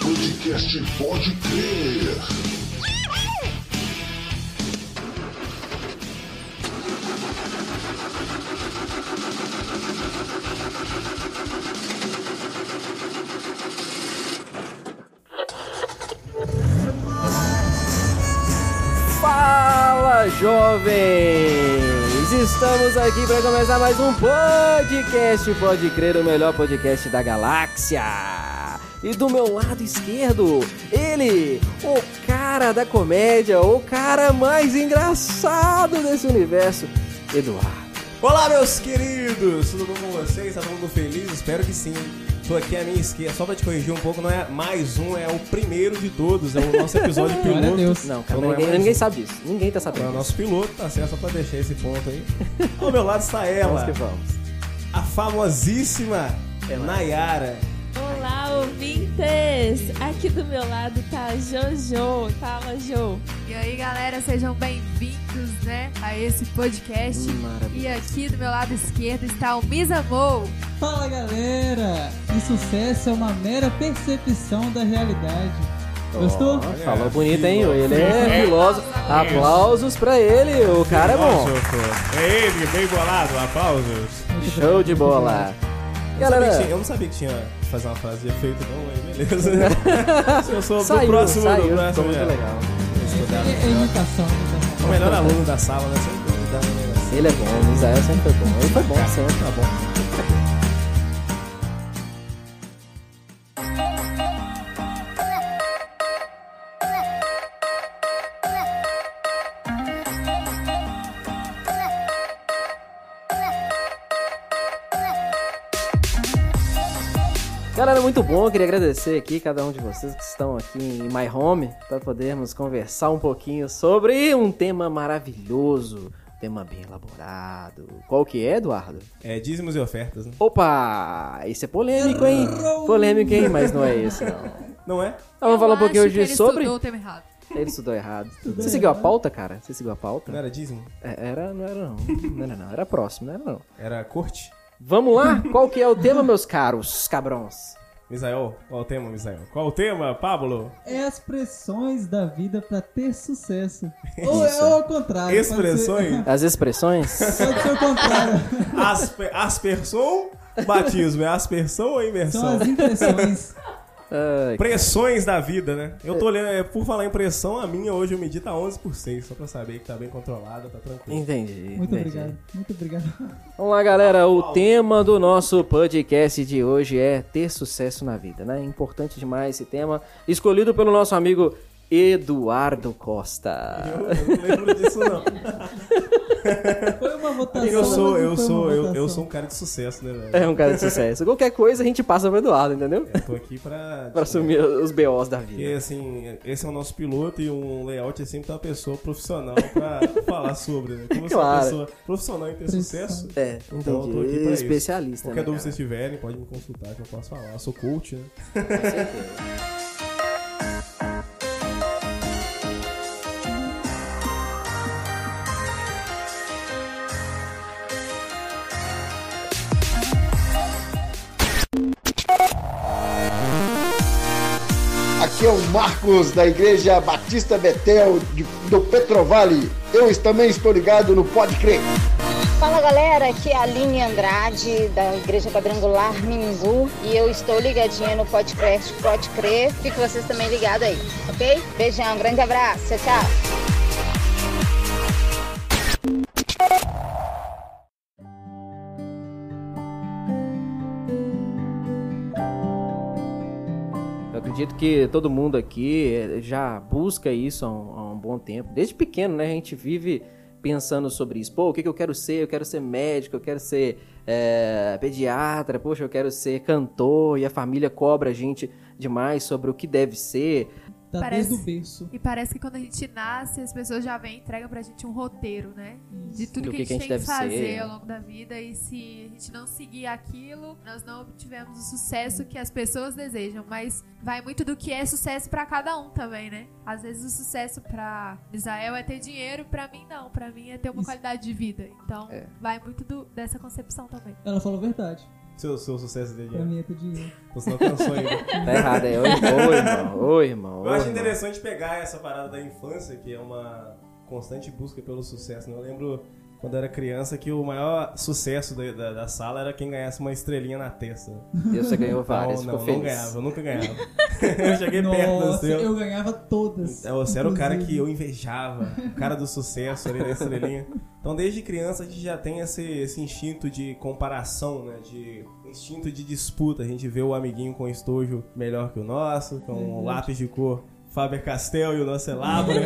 Podcast Pode Crer. Fala, jovens! Estamos aqui para começar mais um podcast Pode Crer, o melhor podcast da galáxia. E do meu lado esquerdo, ele, o cara da comédia, o cara mais engraçado desse universo, Eduardo. Olá, meus queridos, tudo bom com vocês? Tá todo mundo feliz? Espero que sim. Tô aqui à minha esquerda, só pra te corrigir um pouco, não é mais um, é o primeiro de todos, é o nosso episódio piloto. Meu Deus. Não, cara, então ninguém sabe disso, ninguém tá sabendo. É o nosso piloto, tá certo, só pra deixar esse ponto aí. Ao meu lado está ela, vamos que vamos. A famosíssima Nayara. Olá, ouvintes! Aqui do meu lado tá a Jojo. Fala, Jo! E aí, galera, sejam bem-vindos, né, a esse podcast. E aqui do meu lado esquerdo está o Misamou. Fala, galera! E sucesso é uma mera percepção da realidade. Gostou? Oh, falou bonito, hein? Ele é filósofo. Aplausos pra ele, o cara é bom. É ele, bem bolado, aplausos. Show de bola! Galera, eu não sabia que tinha que fazer uma frase de efeito, não, beleza? Eu sou saiu, do próximo, saiu, do próximo. Muito legal. É imitação. O melhor aluno da sala, né? Ele é bom, o Israel sempre foi bom. Ele foi bom, sempre tá bom. Galera, muito bom, queria agradecer aqui cada um de vocês que estão aqui em My Home para podermos conversar um pouquinho sobre um tema maravilhoso, um tema bem elaborado. Qual que é, Eduardo? É dízimos e ofertas, né? Opa, isso é polêmico, hein? Polêmico, hein? Mas não é isso, não. Não é? Então, vamos falar um pouquinho hoje sobre... Ele estudou o tema errado. Ele estudou errado. Você seguiu a pauta, cara? Você seguiu a pauta? Não era dízimo? Não era. Era próximo, não. Era corte? Vamos lá? Qual que é o tema, meus caros cabrões? Misael, qual o tema, Misael? Qual o tema, Pablo? É as pressões da vida pra ter sucesso. Isso. Ou é o contrário. Expressões? Ser... As expressões? Pode ser o contrário. Aspersão, batismo. É aspersão ou imersão? São as impressões. Pressões da vida, né? Eu tô olhando, por falar em pressão, a minha hoje eu medi tá 11%, só pra saber que tá bem controlada, tá tranquilo. Entendi. Muito obrigado. Vamos lá, galera, o tema do nosso podcast de hoje é ter sucesso na vida, né? É importante demais esse tema, escolhido pelo nosso amigo Eduardo Costa. Eu não lembro disso, não. Foi uma votação. Eu sou um cara de sucesso, né, velho? É um cara de sucesso. Qualquer coisa a gente passa pro Eduardo, entendeu? Eu tô aqui pra assumir os BOs da vida. Porque, assim, esse é o nosso piloto e um layout é sempre uma pessoa profissional pra falar sobre, né? Como claro. Você é uma pessoa profissional em ter sucesso, é, então eu tô aqui pra especialista, isso. Qualquer dúvida que vocês tiverem, pode me consultar que eu posso falar. Eu sou coach, né? Com certeza. Aqui é o Marcos, da Igreja Batista Betel, do Betrovale. Eu também estou ligado no Pode Crer. Fala, galera, aqui é a Aline Andrade, da Igreja Quadrangular Mimbu, e eu estou ligadinha no podcast Pode Crer. Fico vocês também ligados aí, ok? Beijão, grande abraço, tchau, tchau. Acredito que todo mundo aqui já busca isso há um bom tempo. Desde pequeno, né? A gente vive pensando sobre isso. Pô, o que eu quero ser? Eu quero ser médico, eu quero ser pediatra, poxa, eu quero ser cantor. E a família cobra a gente demais sobre o que deve ser. Parece, desde o berço. E parece que quando a gente nasce, as pessoas já vêm e entregam pra gente um roteiro, né? Isso. De tudo que a gente tem que fazer ao longo da vida. E se a gente não seguir aquilo, nós não obtivemos o sucesso que as pessoas desejam. Mas vai muito do que é sucesso pra cada um também, né? Às vezes o sucesso pra Israel é ter dinheiro, pra mim não. Pra mim é ter uma qualidade de vida. Então vai muito dessa concepção também. Ela falou a verdade. Seu sucesso dele. Pra mim é ter dinheiro. Você não alcançou ainda. Tá errado, é. Ô, irmão. Eu acho interessante pegar essa parada da infância, que é uma constante busca pelo sucesso. Eu lembro, quando eu era criança, que o maior sucesso da sala era quem ganhasse uma estrelinha na testa. E você ganhou várias, ficou feliz. Eu nunca ganhava. Eu cheguei perto do seu. Eu ganhava todas. Você era o cara que eu invejava. O cara do sucesso ali da estrelinha. Então, desde criança, a gente já tem esse instinto de comparação, né? De instinto de disputa. A gente vê o amiguinho com estojo melhor que o nosso, com um lápis de cor Faber Castel e o nosso é Labra.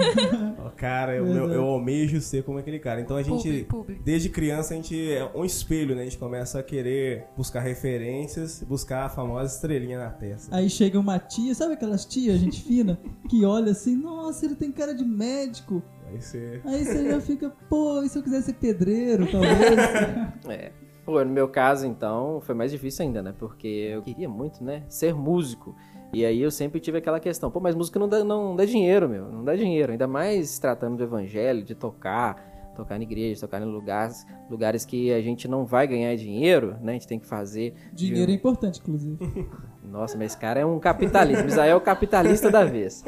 Cara, eu almejo ser como aquele cara. Então a gente, desde criança, a gente é um espelho, né? A gente começa a querer buscar referências, buscar a famosa estrelinha na testa. Aí chega uma tia, sabe aquelas tias, gente fina, que olha assim, nossa, ele tem cara de médico. Aí você já fica, pô, e se eu quiser ser pedreiro, talvez? É. Pô, no meu caso, então, foi mais difícil ainda, né? Porque eu queria muito, né? Ser músico. E aí eu sempre tive aquela questão, pô, mas música não dá dinheiro, meu, não dá dinheiro. Ainda mais tratando do evangelho, de tocar na igreja, tocar em lugares que a gente não vai ganhar dinheiro, né? A gente tem que fazer... Dinheiro é importante, inclusive. Nossa, mas esse cara é um capitalista, Israel é o capitalista da vez.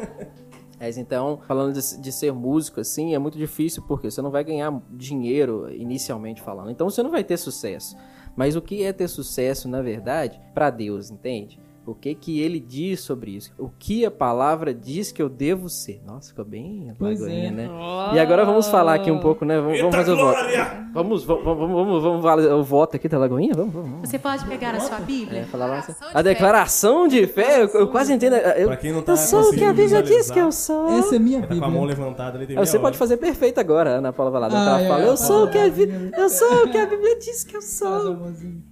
Mas então, falando de ser músico, assim, é muito difícil porque você não vai ganhar dinheiro inicialmente falando. Então você não vai ter sucesso. Mas o que é ter sucesso, na verdade, para Deus, entende? O que ele diz sobre isso? O que a palavra diz que eu devo ser? Nossa, ficou bem a Lagoinha, né? Oh. E agora vamos falar aqui um pouco, né? Vamos fazer o voto. Vamos falar o voto aqui da Lagoinha? Vamos. Você pode pegar a sua Bíblia? É, falar assim. A declaração de fé, eu quase entendo. Pra quem não tá, eu sou o que a Bíblia diz que eu sou. Essa é minha Bíblia. Tá com a mão levantada ali. Você pode fazer perfeito agora, Ana Paula Valadares. Ela fala, eu sou o que a Bíblia diz que eu sou.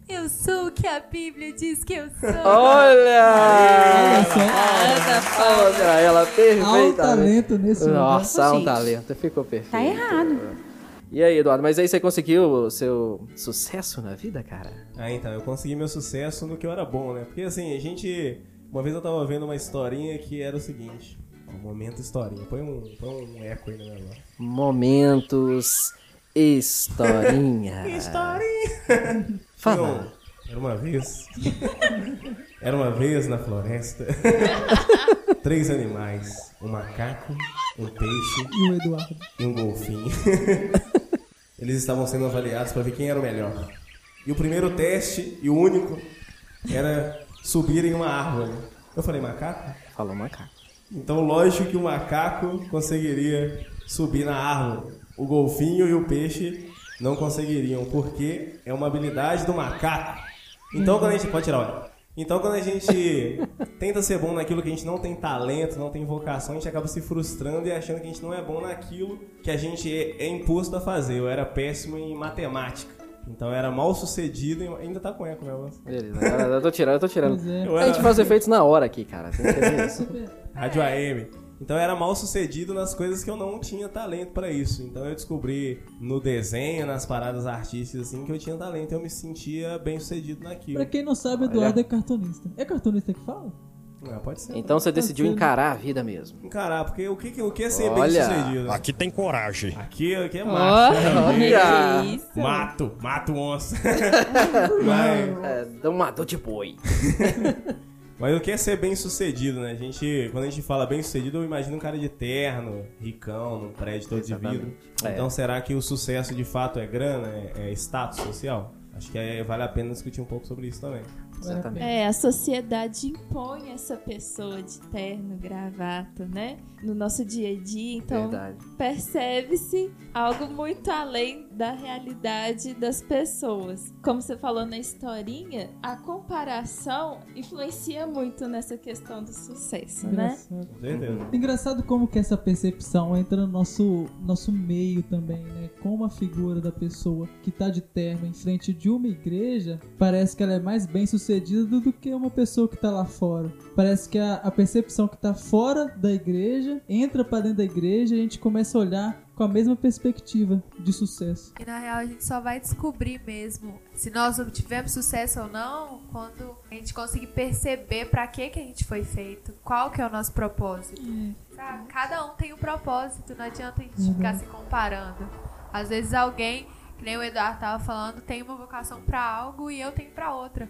Eu sou o que a Bíblia diz que eu sou. Olha só. Ela perfeita. Há um talento nesse momento. Nossa, há um talento. Ficou perfeito. Tá errado. E aí, Eduardo, mas aí você conseguiu o seu sucesso na vida, cara? Então, eu consegui meu sucesso no que eu era bom, né? Porque assim, a gente... Uma vez eu tava vendo uma historinha que era o seguinte. Momento historinha. Põe um eco aí no negócio. Momentos historinha. Historinha. Fala. Então, Era uma vez na floresta, 3 animais, um macaco, um peixe e um Eduardo e um golfinho. Eles estavam sendo avaliados para ver quem era o melhor. E o primeiro teste, e o único, era subir em uma árvore. Eu falei macaco? Falou macaco. Então lógico que o macaco conseguiria subir na árvore. O golfinho e o peixe não conseguiriam, porque é uma habilidade do macaco. Então quando a gente... Pode tirar, olha. Então quando a gente tenta ser bom naquilo que a gente não tem talento, não tem vocação, a gente acaba se frustrando e achando que a gente não é bom naquilo que a gente é imposto a fazer. Eu era péssimo em matemática. Então eu era mal sucedido e ainda tá com eco, meu negócio. Beleza, eu tô tirando. A gente faz efeitos na hora aqui, cara. Tem que fazer isso. Rádio AM. Então eu era mal sucedido nas coisas que eu não tinha talento pra isso. Então eu descobri no desenho, nas paradas artísticas, assim, que eu tinha talento e eu me sentia bem sucedido naquilo. Pra quem não sabe, Eduardo é cartunista. É cartunista que fala? Não, pode ser. Então você decidiu encarar a vida mesmo. Encarar, porque o que é ser bem sucedido? Aqui tem coragem. Aqui é macho. Oh, é mato onça. Domador de boi. Mas o que é ser bem-sucedido, né? Quando a gente fala bem-sucedido, eu imagino um cara de terno, ricão, num prédio todo de vidro. Então, será que o sucesso, de fato, é grana? É status social? Acho que vale a pena discutir um pouco sobre isso também. Exatamente. A sociedade impõe essa pessoa de terno, gravata, né? No nosso dia a dia, então percebe-se algo muito além da realidade das pessoas. Como você falou na historinha, a comparação influencia muito nessa questão do sucesso, engraçado, né? Engraçado como que essa percepção entra no nosso meio também, né? Como a figura da pessoa que tá de terno em frente de uma igreja, parece que ela é mais bem sucedida do que uma pessoa que tá lá fora. Parece que a percepção que tá fora da igreja entra pra dentro da igreja e a gente começa a olhar com a mesma perspectiva de sucesso. E na real a gente só vai descobrir mesmo se nós obtivemos sucesso ou não quando a gente conseguir perceber pra que a gente foi feito, qual que é o nosso propósito. Sabe? Cada um tem um propósito, não adianta a gente ficar se comparando. Às vezes alguém, que nem o Eduardo tava falando, tem uma vocação pra algo e eu tenho pra outra.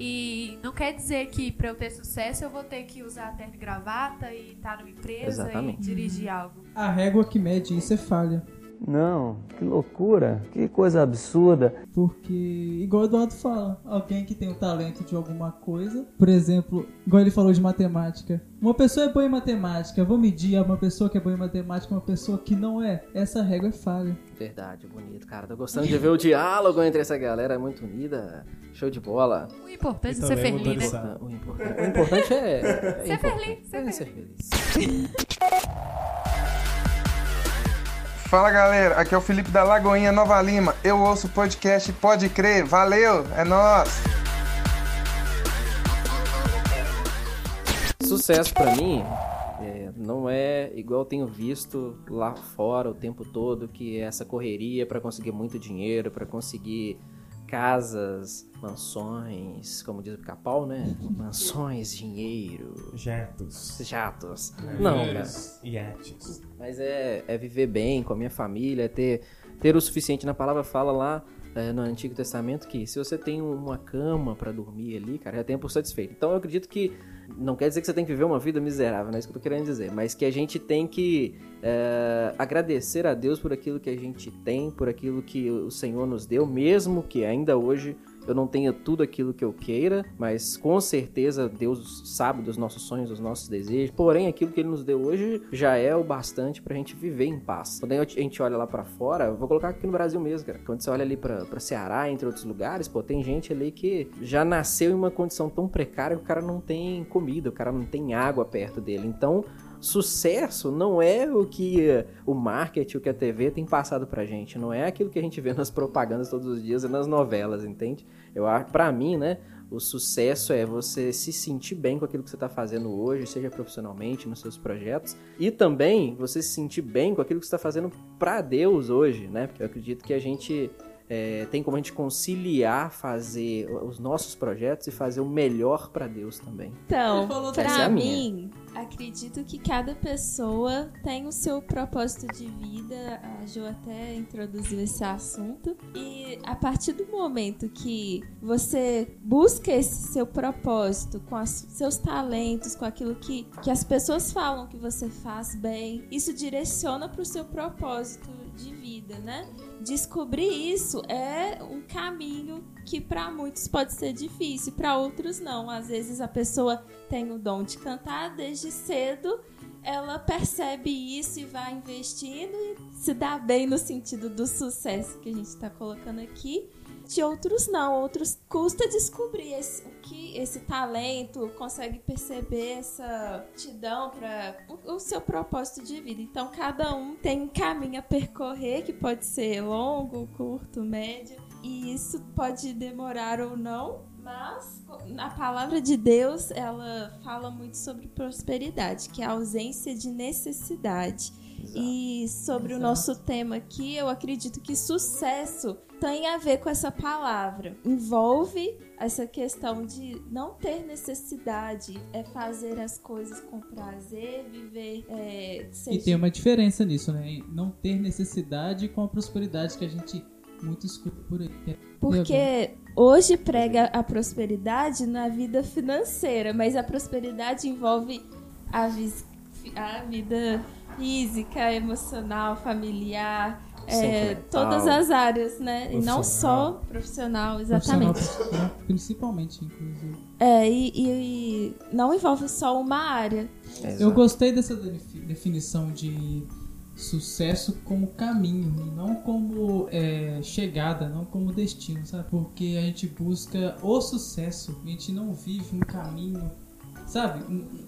E não quer dizer que pra eu ter sucesso eu vou ter que usar terno e gravata e estar numa empresa. Exatamente. E dirigir algo. A régua que mede isso é falha. Não, que loucura, que coisa absurda. Porque, igual o Eduardo fala, alguém que tem o talento de alguma coisa, por exemplo, igual ele falou de matemática. Uma pessoa é boa em matemática, vou medir uma pessoa que é boa em matemática, uma pessoa que não é. Essa régua é falha. Verdade, bonito, cara. Tô gostando de ver o diálogo entre essa galera, é muito unida. Show de bola. O importante é ser feliz, né? O importante é ser feliz. Ser feliz. Fala galera, aqui é o Felipe da Lagoinha, Nova Lima. Eu ouço o podcast Pode Crer. Valeu, é nóis! Sucesso pra mim não é igual eu tenho visto lá fora o tempo todo, que é essa correria pra conseguir muito dinheiro, pra conseguir casas, mansões, como diz o Pica-Pau, né? Mansões, dinheiro... Jatos. Não, cara. Iates. Mas é viver bem com a minha família, é ter o suficiente. Na palavra fala lá no Antigo Testamento que se você tem uma cama pra dormir ali, cara, já tem por satisfeito. Então eu acredito que não quer dizer que você tem que viver uma vida miserável, não é isso que eu tô querendo dizer, mas que a gente tem que agradecer a Deus por aquilo que a gente tem, por aquilo que o Senhor nos deu, mesmo que ainda hoje eu não tenha tudo aquilo que eu queira, mas com certeza Deus sabe dos nossos sonhos, dos nossos desejos, porém aquilo que Ele nos deu hoje já é o bastante pra gente viver em paz. Quando a gente olha lá pra fora, vou colocar aqui no Brasil mesmo, cara, quando você olha ali pra Ceará, entre outros lugares, pô, tem gente ali que já nasceu em uma condição tão precária que o cara não tem comida, o cara não tem água perto dele, então... Sucesso não é o que o marketing, o que a TV tem passado pra gente, não é aquilo que a gente vê nas propagandas todos os dias e nas novelas, entende? Pra mim, né, o sucesso é você se sentir bem com aquilo que você tá fazendo hoje, seja profissionalmente, nos seus projetos, e também você se sentir bem com aquilo que você tá fazendo pra Deus hoje, né? Porque eu acredito que a gente... tem como a gente conciliar, fazer os nossos projetos e fazer o melhor pra Deus também. Então, pra mim, acredito que cada pessoa tem o seu propósito de vida. A Jo até introduziu esse assunto. E a partir do momento que você busca esse seu propósito com os seus talentos, com aquilo que as pessoas falam que você faz bem, isso direciona pro seu propósito de vida, né? Descobrir isso é um caminho que para muitos pode ser difícil, para outros não. Às vezes a pessoa tem o dom de cantar desde cedo, ela percebe isso e vai investindo e se dá bem no sentido do sucesso que a gente está colocando aqui. De outros não, outros custa descobrir esse talento, consegue perceber essa aptidão para o seu propósito de vida. Então cada um tem um caminho a percorrer que pode ser longo, curto, médio, e isso pode demorar ou não, mas a palavra de Deus ela fala muito sobre prosperidade, que é a ausência de necessidade. Exato. E sobre o nosso tema aqui, eu acredito que sucesso tem a ver com essa palavra. Envolve essa questão de não ter necessidade, é fazer as coisas com prazer, viver... E tem uma diferença nisso, né? Não ter necessidade com a prosperidade que a gente muito escuta por aí. Porque hoje prega a prosperidade na vida financeira, mas a prosperidade envolve a vida... física, emocional, familiar, todas as áreas, né? E não só profissional, exatamente. Profissional, principalmente, inclusive. E não envolve só uma área. Exato. Eu gostei dessa definição de sucesso como caminho, e não como chegada, não como destino, sabe? Porque a gente busca o sucesso, a gente não vive um caminho, sabe?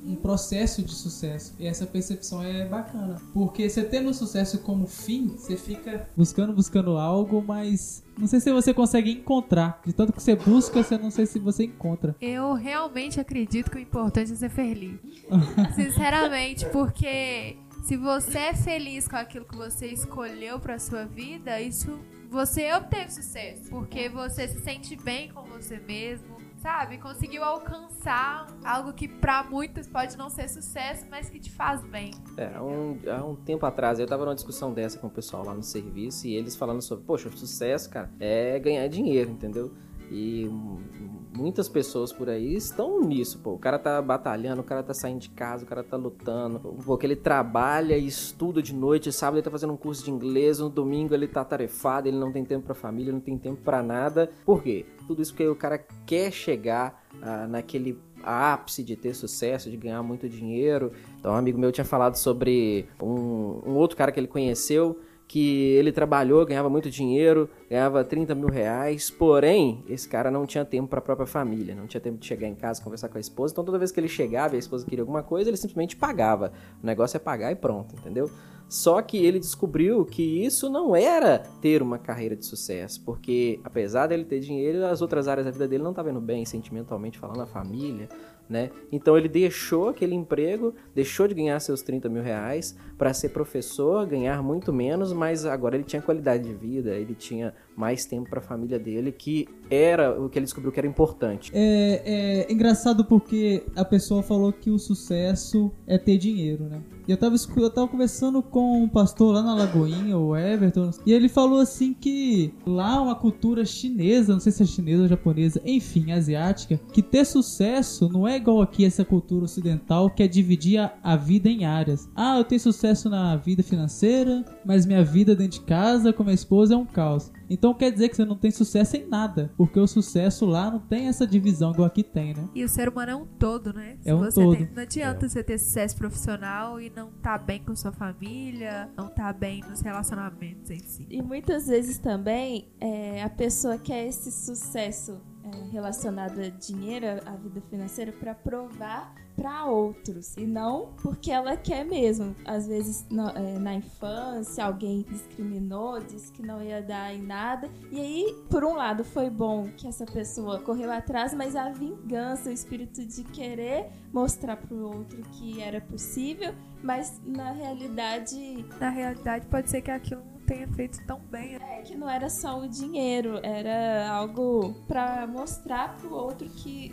Um processo de sucesso. E essa percepção é bacana. Porque você tendo sucesso como fim, você fica buscando algo, mas não sei se você consegue encontrar. De tanto que você busca, você não sei se você encontra. Eu realmente acredito que o importante é ser feliz. Sinceramente, porque se você é feliz com aquilo que você escolheu pra sua vida, isso você obteve sucesso. Porque você se sente bem com você mesmo, sabe? Conseguiu alcançar algo que pra muitos pode não ser sucesso, mas que te faz bem. Há um tempo atrás, eu tava numa discussão dessa com o pessoal lá no serviço e eles falando sobre, poxa, sucesso, cara, é ganhar dinheiro, entendeu? E muitas pessoas por aí estão nisso, pô. O cara tá batalhando, o cara tá saindo de casa, o cara tá lutando. Pô, que ele trabalha e estuda de noite, sábado ele tá fazendo um curso de inglês, no domingo ele tá atarefado, ele não tem tempo pra família, não tem tempo pra nada. Por quê? Tudo isso porque o cara quer chegar naquele ápice de ter sucesso, de ganhar muito dinheiro. Então um amigo meu tinha falado sobre um outro cara que ele conheceu, que ele trabalhou, ganhava muito dinheiro, ganhava 30 mil reais, porém, esse cara não tinha tempo para a própria família, não tinha tempo de chegar em casa, conversar com a esposa, então toda vez que ele chegava e a esposa queria alguma coisa, ele simplesmente pagava. O negócio é pagar e pronto, entendeu? Só que ele descobriu que isso não era ter uma carreira de sucesso, porque apesar dele ter dinheiro, as outras áreas da vida dele não estavam indo bem, sentimentalmente falando, a família, né? Então ele deixou aquele emprego, deixou de ganhar seus 30 mil reais para ser professor, ganhar muito menos, mas agora ele tinha qualidade de vida, ele tinha mais tempo para a família dele, que era o que ele descobriu que era importante. É engraçado porque a pessoa falou que o sucesso é ter dinheiro, né? E eu tava conversando com um pastor lá na Lagoinha, o Everton, e ele falou assim que lá uma cultura chinesa, não sei se é chinesa ou japonesa, enfim, asiática, que ter sucesso não é igual aqui essa cultura ocidental que é dividir a vida em áreas. Ah, eu tenho sucesso na vida financeira, mas minha vida dentro de casa com minha esposa é um caos. Então quer dizer que você não tem sucesso em nada, porque o sucesso lá não tem essa divisão igual aqui tem, né? E o ser humano é um todo, né? É um todo. Não adianta você ter sucesso profissional e não tá bem com sua família, não tá bem nos relacionamentos em si. E muitas vezes também a pessoa quer esse sucesso relacionado a dinheiro, a vida financeira, para provar para outros e não porque ela quer mesmo. Às vezes na infância alguém discriminou, disse que não ia dar em nada, e aí por um lado foi bom que essa pessoa correu atrás, mas a vingança, o espírito de querer mostrar pro outro que era possível, mas na realidade pode ser que aquilo tenha feito tão bem. É que não era só o dinheiro, era algo pra mostrar pro outro que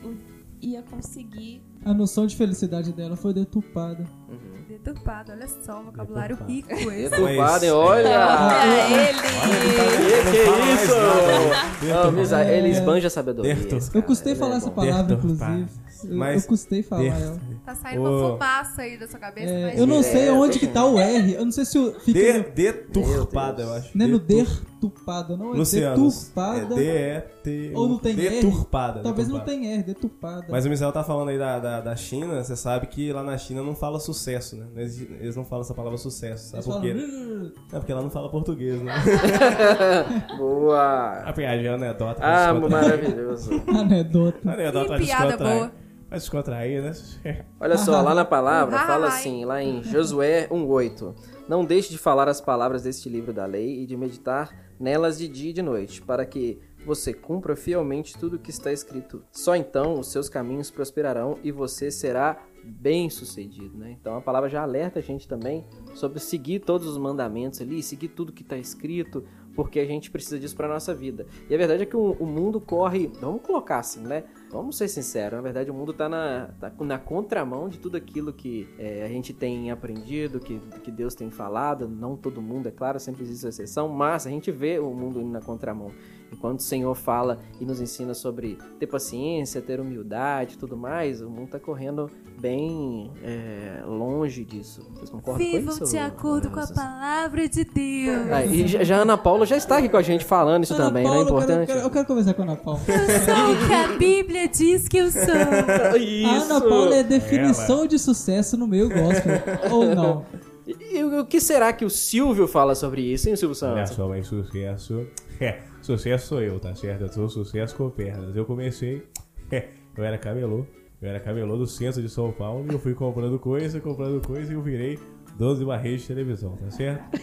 ia conseguir. A noção de felicidade dela foi deturpada. Uhum. Deturpada, olha só, o vocabulário rico esse. Deturpada, hein? Olha! Olha ele! Que isso? Não, ele esbanja a sabedoria. Eu custei falar essa palavra, inclusive. Mas eu custei falar ela. Tá saindo uma fumaça aí da sua cabeça. Eu não sei onde que tá o R. Eu não sei se o... Deturpada, eu acho. Não é no deturpada, não é deturpada. D-E-T... Ou não tem R? Deturpada. Talvez não tenha R, deturpada. Mas o Misael tá falando aí da China, você sabe que lá na China não fala sucesso, né? Eles não falam essa palavra sucesso, sabe por quê? É porque ela não fala português, né? Boa! A piadinha é anedota. Ah, maravilhoso. Anedota. Anedota, piada boa. Vai descontrair, né? Olha só, lá na palavra, fala assim, lá em Josué 1:8. Não deixe de falar as palavras deste livro da lei e de meditar nelas de dia e de noite, para que você cumpra fielmente tudo o que está escrito. Só então os seus caminhos prosperarão e você será bem-sucedido, né? Então a palavra já alerta a gente também sobre seguir todos os mandamentos ali, seguir tudo que está escrito, porque a gente precisa disso para nossa vida. E a verdade é que o mundo corre, vamos colocar assim, né? Vamos ser sinceros, na verdade o mundo está na contramão de tudo aquilo que a gente tem aprendido, que Deus tem falado. Não todo mundo, é claro, sempre existe exceção, mas a gente vê o mundo indo na contramão. Enquanto o Senhor fala e nos ensina sobre ter paciência, ter humildade e tudo mais, o mundo está correndo bem longe disso. Vocês concordam com isso? Vivam de acordo com a palavra de Deus. E já a Ana Paula já está aqui com a gente falando isso, Ana também, Paula, não é importante? Eu quero conversar com a Ana Paula. Eu sou o que a Bíblia diz que eu sou. Isso. A Ana Paula é a definição de sucesso no meio gospel, ou não? E o que será que o Silvio fala sobre isso, hein, Silvio Santos? Sobre sucesso. Sucesso sou eu, tá certo? Eu sou sucesso com pernas. Eu comecei, eu era camelô do centro de São Paulo e eu fui comprando coisa e eu virei dono de uma rede de televisão, tá certo?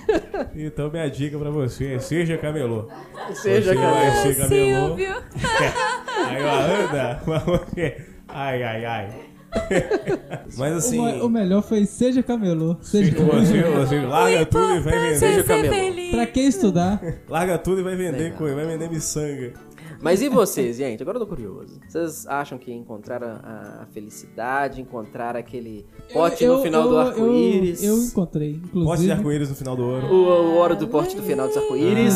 Então minha dica pra você é seja camelô. Seja camelô. Silvio. Aí Mas assim... O melhor foi seja camelô. Seja camelô. Larga tudo e vai vender. Seja camelô. Feliz. Pra quem estudar? Larga tudo e vai vender coisa. Vai vender miçanga. Mas e vocês, gente? Agora eu tô curioso. Vocês acham que encontraram a felicidade, encontraram aquele pote no final do arco-íris? Eu encontrei, inclusive. Pote de arco-íris no final do ouro. O ouro do pote no final dos arco-íris.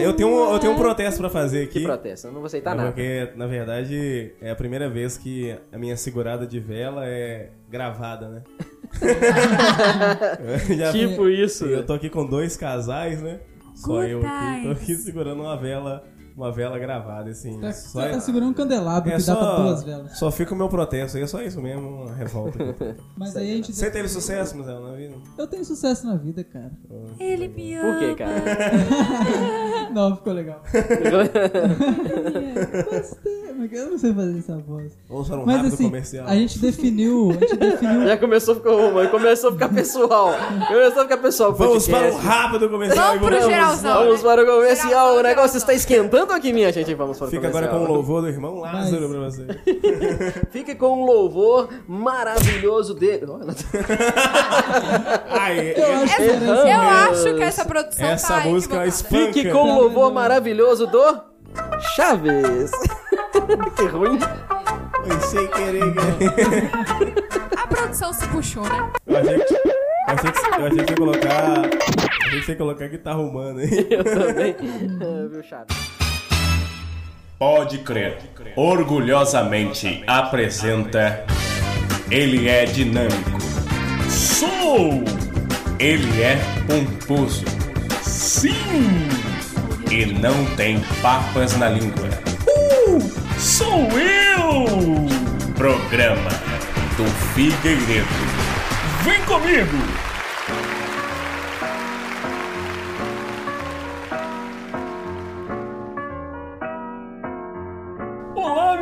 Eu tenho um protesto pra fazer aqui. Que protesto? Eu não vou aceitar nada. Porque, na verdade, é a primeira vez que a minha segurada de vela é gravada, né? Tipo isso. Eu tô aqui com 2 casais, né? Só eu aqui. Tô aqui segurando uma vela gravada, assim. Você tá segurando um candelabro que dá pra duas velas. Só fica o meu protesto aí, é só isso mesmo, uma revolta. Mas aí a gente... Você teve sucesso, Marcelo, na vida? Eu tenho sucesso na vida, cara. Ele me ama. Por quê, cara? Não, ficou legal. Eu não sei fazer essa voz. Ou só um rápido comercial. A gente definiu... Já começou a ficar romântico, começou a ficar pessoal. Vamos para um rápido comercial. Vamos para o comercial, o negócio está esquentando. Aqui, minha gente, vamos falar. Fica agora com o louvor do irmão Lázaro pra você. Fica com o louvor maravilhoso dele. Eu acho que essa produção essa música é espanca. Fique com o louvor maravilhoso do Chaves. Que ruim. Foi sem querer, cara. A produção se puxou, né? Eu achei que ia colocar. A gente tem que colocar guitarra humana, hein? Eu também. Viu, Chaves? Pode Crer, orgulhosamente apresenta. Ele é dinâmico. Sou! Ele é pomposo. Sim! E não tem papas na língua. Sou eu! Programa do Figueiredo. Vem comigo!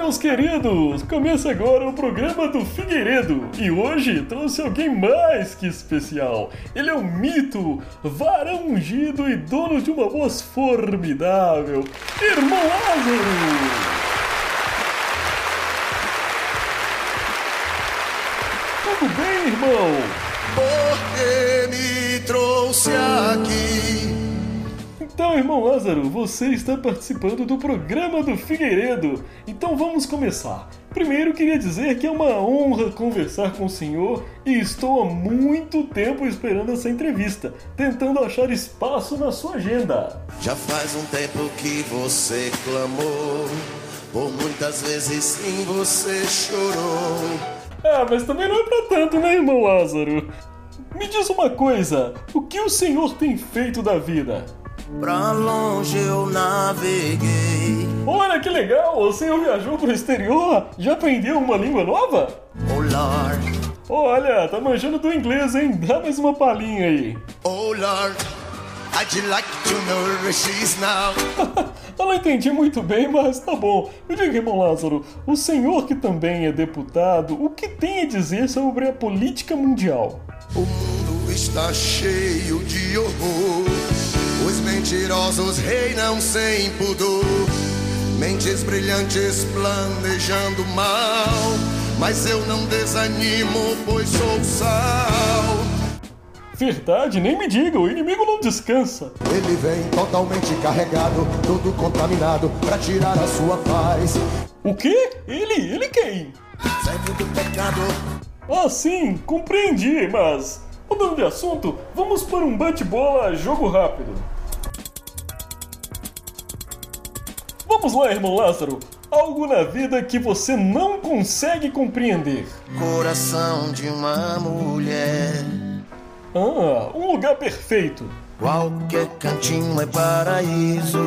Meus queridos, começa agora o programa do Figueiredo e hoje trouxe alguém mais que especial. Ele é um mito, varão ungido e dono de uma voz formidável, irmão Lázaro. Tudo bem, irmão? Porque me trouxe aqui. Então, irmão Lázaro, você está participando do programa do Figueiredo. Então vamos começar. Primeiro, queria dizer que é uma honra conversar com o senhor e estou há muito tempo esperando essa entrevista, tentando achar espaço na sua agenda. Já faz um tempo que você clamou, por muitas vezes sim você chorou. Mas também não é pra tanto, né, irmão Lázaro? Me diz uma coisa, o que o senhor tem feito da vida? Pra longe eu naveguei. Olha que legal, o senhor viajou pro exterior? Já aprendeu uma língua nova? Oh Lord. Olha, tá manjando do inglês, hein? Dá mais uma palhinha aí. Oh Lord, I'd like to know she's now. Eu não entendi muito bem, mas tá bom. Me diga, irmão Lázaro, o senhor que também é deputado, o que tem a dizer sobre a política mundial? O mundo está cheio de horror. Os mentirosos reinam sem pudor. Mentes brilhantes planejando mal. Mas eu não desanimo, pois sou sal. Verdade, nem me diga, o inimigo não descansa. Ele vem totalmente carregado, todo contaminado, pra tirar a sua paz. O quê? Ele quem? Servo do pecado. Ah, sim, compreendi, mas... Mudando de assunto, vamos para um bate-bola jogo rápido. Vamos lá, irmão Lázaro. Algo na vida que você não consegue compreender. Coração de uma mulher. Um lugar perfeito. Qualquer cantinho é paraíso.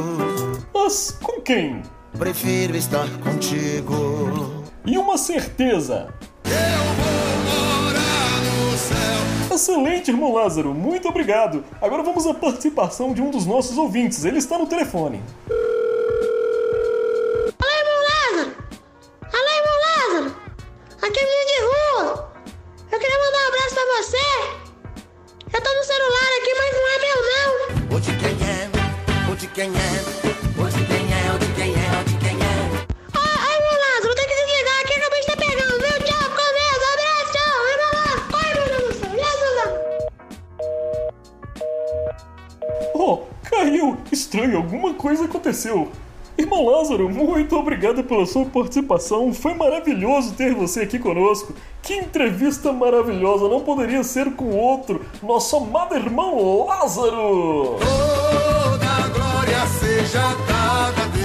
Mas com quem? Prefiro estar contigo. E uma certeza. Eu vou morar no céu. Excelente, irmão Lázaro. Muito obrigado. Agora vamos à participação de um dos nossos ouvintes. Ele está no telefone. Alô, irmão Lázaro. Aqui é minha de rua. Eu queria mandar um abraço pra você. Eu tô no celular aqui, mas não é meu, não. O de quem é? Ai, irmão Lázaro, tem que desligar aqui, acabei de estar pegando. Meu tchau, ficou mesmo. Abraço, tchau, irmão Lázaro. Ai, meu Deus do céu, me ajuda. Oh, caiu. Estranho, alguma coisa aconteceu. Irmão Lázaro, muito obrigado pela sua participação. Foi maravilhoso ter você aqui conosco. Que entrevista maravilhosa. Não poderia ser com outro. Nosso amado irmão Lázaro. Toda glória seja dada a Deus.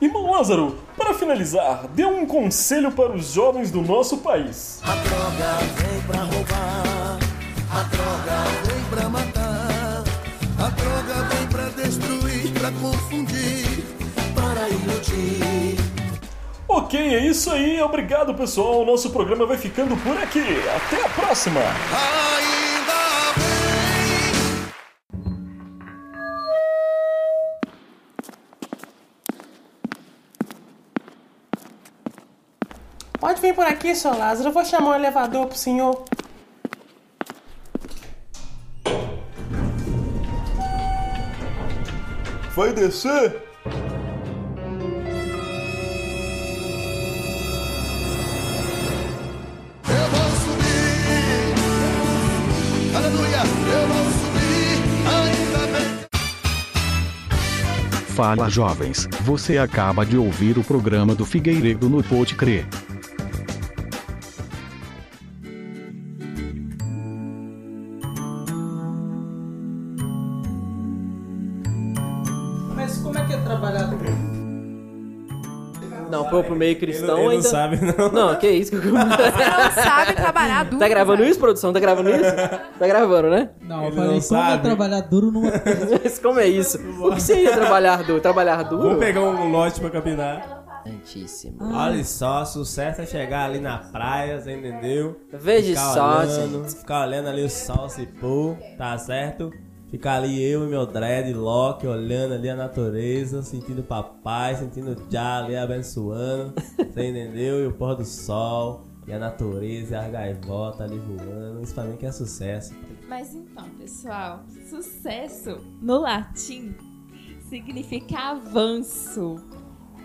Irmão Lázaro, para finalizar, dê um conselho para os jovens do nosso país. A droga vem pra roubar. A droga vem pra matar. A droga vem pra destruir. Pra confundir, para iludir. Ok, é isso aí. Obrigado, pessoal. O nosso programa vai ficando por aqui. Até a próxima. Ainda bem. Pode vir por aqui, seu Lázaro. Eu vou chamar um elevador pro senhor. Vai descer? Eu vou subir. Aleluia, eu vou subir. Ainda bem. Fala, jovens. Você acaba de ouvir o programa do Figueiredo no Pode Crer. Pro meio cristão ele ainda... não sabe, não. Não, que isso. Você não sabe trabalhar duro. Tá gravando isso, produção? Tá gravando isso? Tá gravando, né? Não, eu falei, como é trabalhar duro numa coisa? Mas como é isso? O que seria trabalhar duro? Trabalhar duro? Vamos pegar um lote pra capinar. Santíssimo. Olha só, sucesso é chegar ali na praia, você entendeu? Veja só, gente. Ficar olhando ali o sol se pôr, tá certo? Ficar ali eu e meu dreadlock olhando ali a natureza, sentindo papai, sentindo já ali abençoando, você entendeu? E o pôr do sol, e a natureza, e a gaivota ali voando, isso pra mim que é sucesso. Mas então, pessoal, sucesso no latim significa avanço,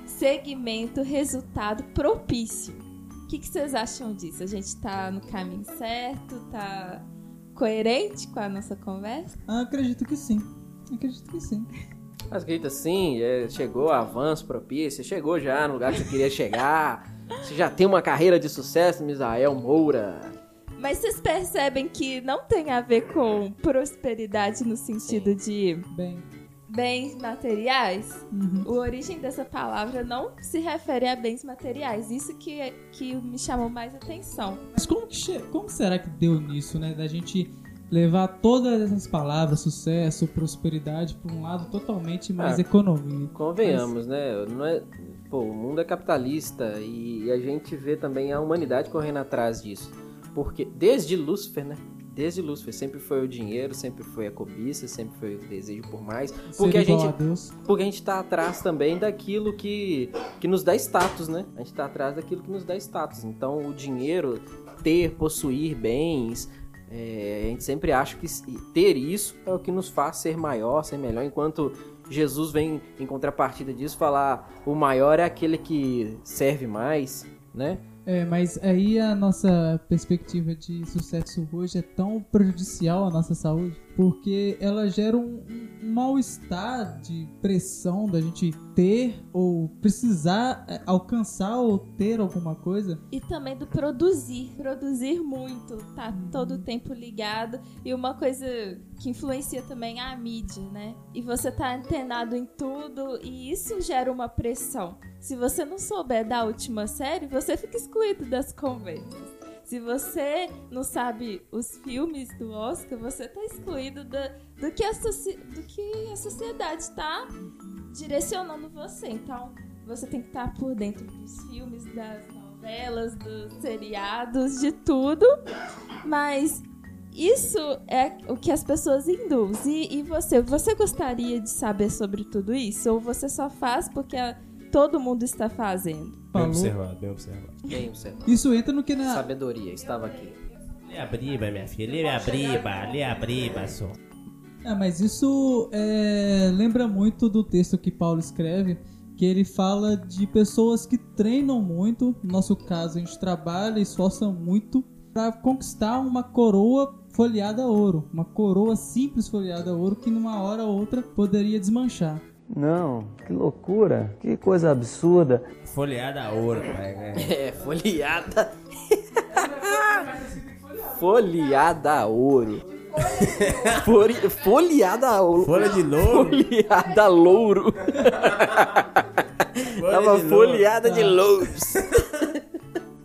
segmento, resultado propício. O que vocês acham disso? A gente tá no caminho certo, tá... coerente com a nossa conversa? Acredito que sim. Mas acredita sim, chegou avanço propício, chegou já no lugar que você queria chegar, você já tem uma carreira de sucesso, Misael Moura. Mas vocês percebem que não tem a ver com prosperidade no sentido de bens materiais? Uhum. A origem dessa palavra não se refere a bens materiais. Isso que me chamou mais atenção. Mas como será que deu nisso, né? Da gente levar todas essas palavras, sucesso, prosperidade, para um lado totalmente mais econômico. Convenhamos, né? Não é... Pô, o mundo é capitalista e a gente vê também a humanidade correndo atrás disso. Porque desde Lúcifer, né? Sempre foi o dinheiro, sempre foi a cobiça, sempre foi o desejo por mais. Porque a gente tá atrás também daquilo que nos dá status, né? A gente tá atrás daquilo que nos dá status. Então, o dinheiro, ter, possuir bens, a gente sempre acha que ter isso é o que nos faz ser maior, ser melhor, enquanto... Jesus vem, em contrapartida disso, falar o maior é aquele que serve mais, né? É, mas aí a nossa perspectiva de sucesso hoje é tão prejudicial à nossa saúde, porque ela gera um mal-estar de pressão da gente ter ou precisar alcançar ou ter alguma coisa. E também do produzir muito, tá todo o tempo ligado. E uma coisa que influencia também é a mídia, né? E você tá antenado em tudo e isso gera uma pressão. Se você não souber da última série, você fica excluído das conversas. Se você não sabe os filmes do Oscar, você tá excluído do que a sociedade tá direcionando você. Então, você tem que estar por dentro dos filmes, das novelas. novelas, dos seriados, de tudo. Mas isso é o que as pessoas induzem. E você gostaria de saber sobre tudo isso? Ou você só faz porque todo mundo está fazendo? Falou. Bem observado. Isso entra no que na... Sabedoria, estava aqui. Lê a briba, minha filha, lê a briba só. Mas isso lembra muito do texto que Paulo escreve, que ele fala de pessoas que treinam muito. No nosso caso, a gente trabalha e esforça muito para conquistar uma coroa folheada a ouro. Uma coroa simples folheada a ouro que numa hora ou outra poderia desmanchar. Não, que loucura, que coisa absurda. Folheada a ouro, pai. Folheada. Folheada a ouro. Folheada a louro. Tava folheada de louros.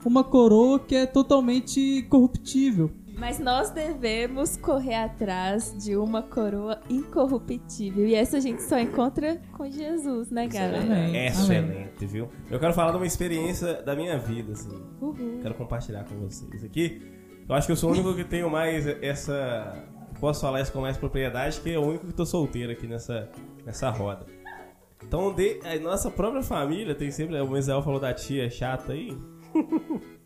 Uma coroa que é totalmente corruptível. Mas nós devemos correr atrás de uma coroa incorruptível. E essa a gente só encontra com Jesus, né, galera? Excelente, viu? Eu quero falar de uma experiência da minha vida, assim. Uhum. Quero compartilhar com vocês aqui. Eu acho que eu sou o único que tenho mais essa... Posso falar isso com mais propriedade, que é o único que tô solteiro aqui nessa roda. Então, a nossa própria família tem sempre... O Israel falou da tia chata aí.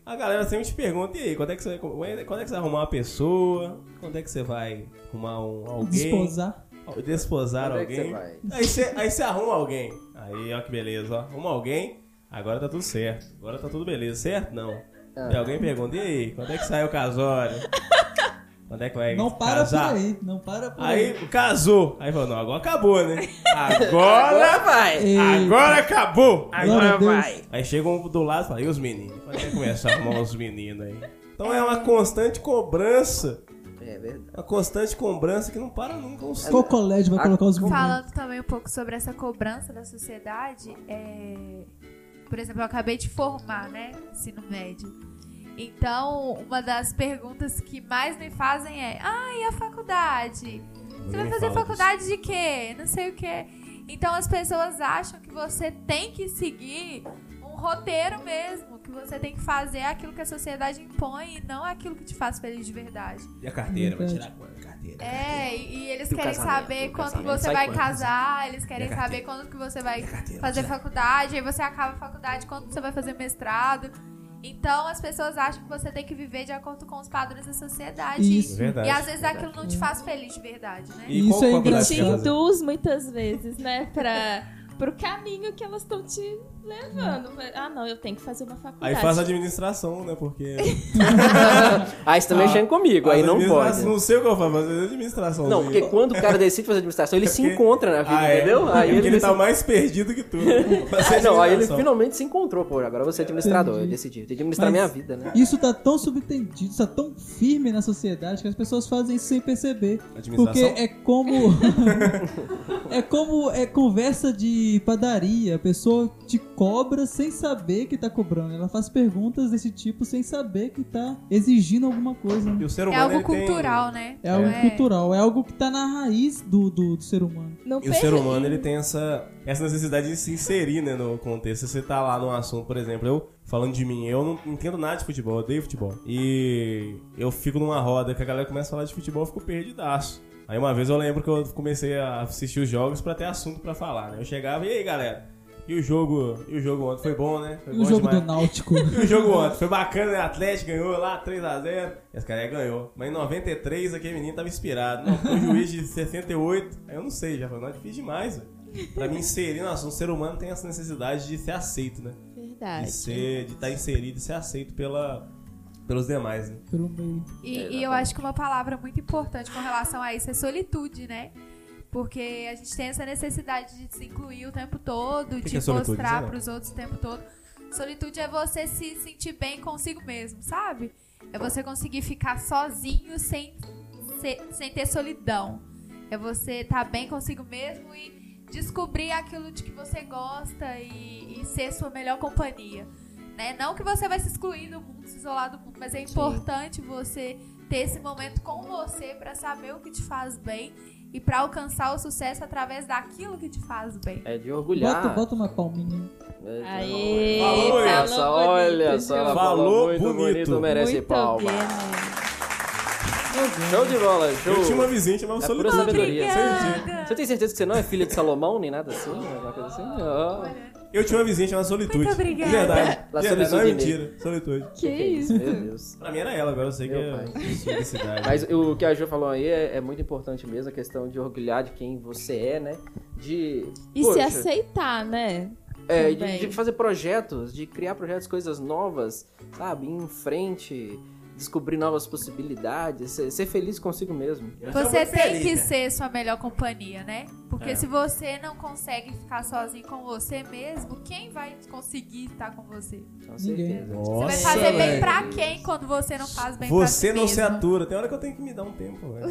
A galera sempre te pergunta, e aí, quando é que você vai arrumar uma pessoa? Quando é que você vai arrumar alguém? Desposar alguém. Aí você arruma alguém. Aí, ó que beleza, ó. Arruma alguém, agora tá tudo certo. Agora tá tudo beleza, certo? Não. E alguém pergunta, e aí, quando é que sai o casório? Quando é que vai casar? Não para por aí. Aí casou. Aí falou, não, agora acabou, né? Agora vai. Agora acabou. Agora vai. Aí chega um do lado e fala, e os meninos? Quando é que começa a arrumar os meninos aí? Então é uma constante cobrança. É verdade. Uma constante cobrança que não para nunca. Qual colégio vai colocar os meninos? Falando também um pouco sobre essa cobrança da sociedade, por exemplo, eu acabei de formar, né? Ensino médio. Então, uma das perguntas que mais me fazem é: e a faculdade? Você vai fazer faculdade de quê? Não sei o quê. Então, as pessoas acham que você tem que seguir um roteiro mesmo, que você tem que fazer aquilo que a sociedade impõe e não aquilo que te faz feliz de verdade. E a carteira? Vai tirar quando? E eles querem saber quando você vai casar, eles querem saber quando que você vai fazer faculdade, aí você acaba a faculdade, quando você vai fazer mestrado. Então as pessoas acham que você tem que viver de acordo com os padrões da sociedade. Isso. Verdade, e às vezes aquilo não te faz feliz de verdade, né? E isso te induz muitas vezes, né, pro caminho que elas estão te levando. Não, eu tenho que fazer uma faculdade. Aí faz administração, né, porque... Aí você tá mexendo comigo, aí não pode. Não sei o que eu faço, mas administração. Não, porque quando o cara decide fazer administração, ele se encontra na vida, entendeu? Aí ele tá mais perdido que tudo. Não, aí ele finalmente se encontrou, pô. Agora você é administrador, eu decidi administrar minha vida, né? Isso tá tão subtendido, isso tá tão firme na sociedade que as pessoas fazem isso sem perceber. Porque é como... é conversa de padaria, a pessoa te cobra sem saber que tá cobrando. Ela faz perguntas desse tipo sem saber que tá exigindo alguma coisa. Né? E o ser humano, é algo cultural, né? É algo cultural. É algo que tá na raiz do ser humano. E o ser humano, ele tem essa necessidade de se inserir, né, no contexto. Se você tá lá num assunto, por exemplo, falando de mim, eu não entendo nada de futebol, eu odeio futebol. E eu fico numa roda que a galera começa a falar de futebol, eu fico perdidaço. Aí uma vez eu lembro que eu comecei a assistir os jogos pra ter assunto pra falar, né? Eu chegava, e aí, galera? E o jogo ontem foi bom, né? Foi bom o jogo demais. Do Náutico. E o jogo ontem foi bacana, né? Atlético ganhou lá 3-0. E as caras ganhou. Mas em 93 aquele menino tava inspirado. Não, o juiz de 68. Eu não sei, já foi difícil demais, velho. Pra me inserir no assunto, o ser humano tem essa necessidade de ser aceito, né? Verdade. De estar inserido e ser aceito pelos demais, né? Pelo meio. E eu acho que uma palavra muito importante com relação a isso é solitude, né? Porque a gente tem essa necessidade de se incluir o tempo todo, de mostrar para os outros o tempo todo. Solitude é você se sentir bem consigo mesmo, sabe? É você conseguir ficar sozinho sem ter solidão. É você estar bem consigo mesmo e descobrir aquilo de que você gosta e ser sua melhor companhia. Né? Não que você vai se excluir do mundo, se isolar do mundo, mas é importante você ter esse momento com você para saber o que te faz bem e para alcançar o sucesso através daquilo que te faz bem. É de orgulhar. Bota uma palminha. Aê, olha só, falou muito bonito, merece palma. Show de bola, show. Eu tinha uma vizinha chamada Solidão. Você tem certeza que você não é filha de Salomão, nem nada assim? Alguma coisa assim? Oh. Eu tinha uma vizinha chamada Solitude. Muito obrigada. Verdade. Não é mentira. Solitude. Que isso? Meu Deus. Pra mim era ela, agora eu sei que é felicidade. Mas o que a Jo falou aí é muito importante mesmo, a questão de orgulhar de quem você é, né? De... E se aceitar, né? É, de fazer projetos, de criar projetos, coisas novas, sabe? Ir em frente... Descobrir novas possibilidades, ser feliz consigo mesmo. Você tem feliz, que ser sua melhor companhia, né? Porque se você não consegue ficar sozinho com você mesmo, quem vai conseguir estar com você? Com certeza. Nossa, você vai fazer bem pra quem quando você não faz bem pra si mesmo? Você não se atura. Tem hora que eu tenho que me dar um tempo, velho.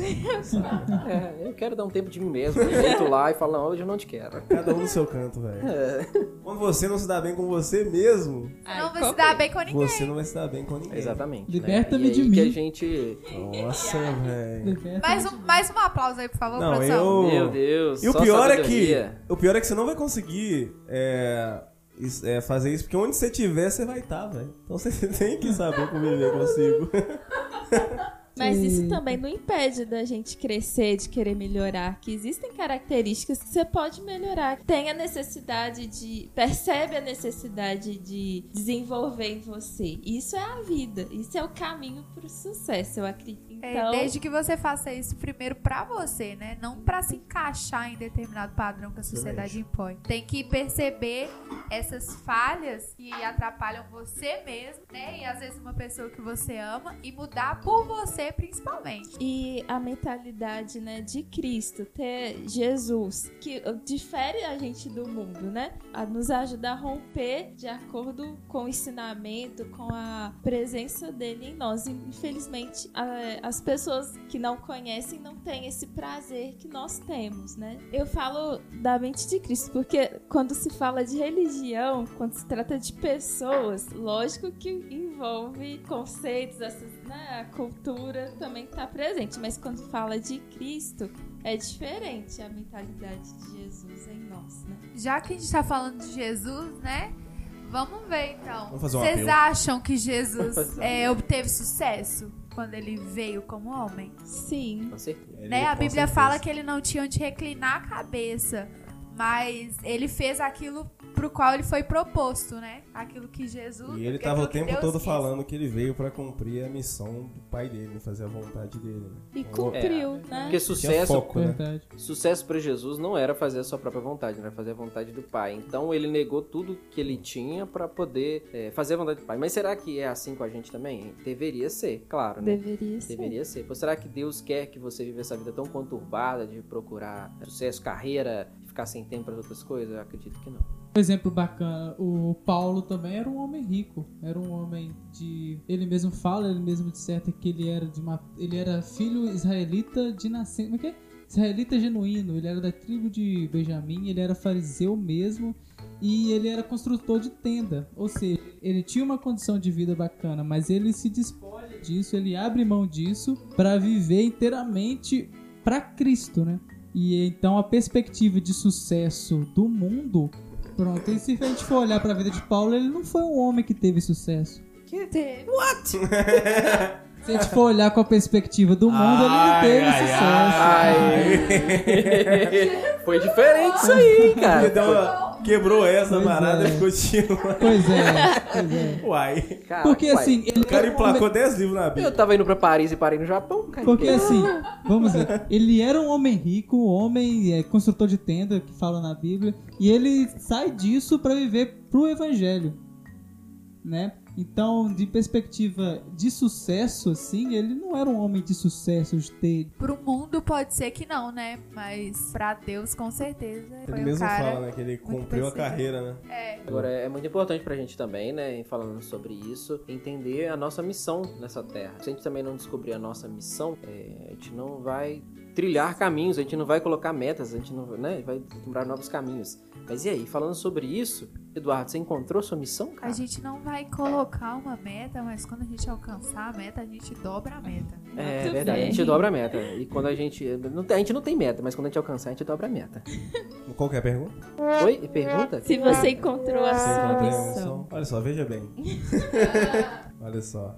Eu quero dar um tempo de mim mesmo. Eu deito lá e falo, não, hoje eu não te quero. Cada um no seu canto, velho. É. Quando você não se dá bem com você mesmo... Não vai se dar bem com ninguém. Você não vai se dar bem com ninguém. Exatamente. Liberta-me de mim. Que a gente... Nossa, velho. Mais um aplauso aí, por favor, produção. Meu Deus. E o pior é que você não vai conseguir fazer isso, porque onde você estiver, você vai estar, velho. Então você tem que saber conviver consigo. Mas isso também não impede da gente crescer, de querer melhorar, que existem características que você pode melhorar. Percebe a necessidade de desenvolver em você. Isso é a vida, isso é o caminho pro sucesso, eu acredito. Então... Desde que você faça isso primeiro pra você, né? Não pra se encaixar em determinado padrão que a sociedade impõe. Tem que perceber essas falhas que atrapalham você mesmo, né? E às vezes uma pessoa que você ama, e mudar por você principalmente. E a mentalidade, né, de Cristo, ter Jesus, que difere a gente do mundo, né? A nos ajuda a romper de acordo com o ensinamento, com a presença dele em nós. Infelizmente, as pessoas que não conhecem não têm esse prazer que nós temos, né? Eu falo da mente de Cristo, porque quando se fala de religião, quando se trata de pessoas, lógico que envolve conceitos, né? A cultura também está presente, mas quando fala de Cristo, é diferente a mentalidade de Jesus em nós, né? Já que a gente está falando de Jesus, né? Vamos ver, então. Vocês acham que Jesus obteve sucesso quando ele veio como homem? Sim. Com certeza. Né? A Bíblia fala que ele não tinha onde reclinar a cabeça, mas ele fez aquilo pro qual ele foi proposto, né? Aquilo que Jesus... E ele estava o tempo todo falando que ele veio para cumprir a missão do pai dele, fazer a vontade dele, né? E cumpriu, né? Porque sucesso para Jesus não era fazer a sua própria vontade, era fazer a vontade do pai. Então ele negou tudo que ele tinha para poder fazer a vontade do pai. Mas será que é assim com a gente também? Deveria ser, claro, né? Deveria ser. Pois será que Deus quer que você viva essa vida tão conturbada de procurar sucesso, carreira, de ficar sem tempo para outras coisas? Eu acredito que não. Um exemplo bacana, o Paulo também era um homem rico, era um homem de... Ele mesmo fala, ele mesmo disserta que ele era filho israelita de nascença, como é que é? Israelita genuíno, ele era da tribo de Benjamim, ele era fariseu mesmo e ele era construtor de tenda, ou seja, ele tinha uma condição de vida bacana, mas ele se despolha disso, ele abre mão disso para viver inteiramente para Cristo, né? E então a perspectiva de sucesso do mundo... Pronto, e se a gente for olhar pra vida de Paulo, ele não foi um homem que teve sucesso. Que teve? What? Se a gente for olhar com a perspectiva do mundo, ele não teve sucesso. Ai. Foi diferente isso aí, cara. Então, quebrou essa parada e ficou chido. Pois é. Uai. Porque assim... O cara emplacou 10 livros na Bíblia. Eu tava indo pra Paris e parei no Japão, cara. Porque assim, vamos ver. Ele era um homem rico, um homem construtor de tenda, que fala na Bíblia. E ele sai disso pra viver pro Evangelho, né? Então, de perspectiva de sucesso, assim, ele não era um homem de sucesso. Pro mundo pode ser que não, né? Mas pra Deus, com certeza. Ele mesmo fala, né? Que ele cumpriu a carreira, né? É. Agora, é muito importante pra gente também, né? Falando sobre isso, entender a nossa missão nessa terra. Se a gente também não descobrir a nossa missão, a gente não vai trilhar caminhos, a gente não vai colocar metas, a gente não, né, vai trilhar novos caminhos. Mas e aí, falando sobre isso, Eduardo, você encontrou sua missão, cara? A gente não vai colocar uma meta, mas quando a gente alcançar a meta, a gente dobra a meta. É verdade, a gente dobra a meta. E quando a gente não tem meta, mas quando a gente alcançar, a gente dobra a meta. Qual que é a pergunta? Oi? Pergunta? Se você encontrou a sua missão. Olha só, veja bem. Olha só.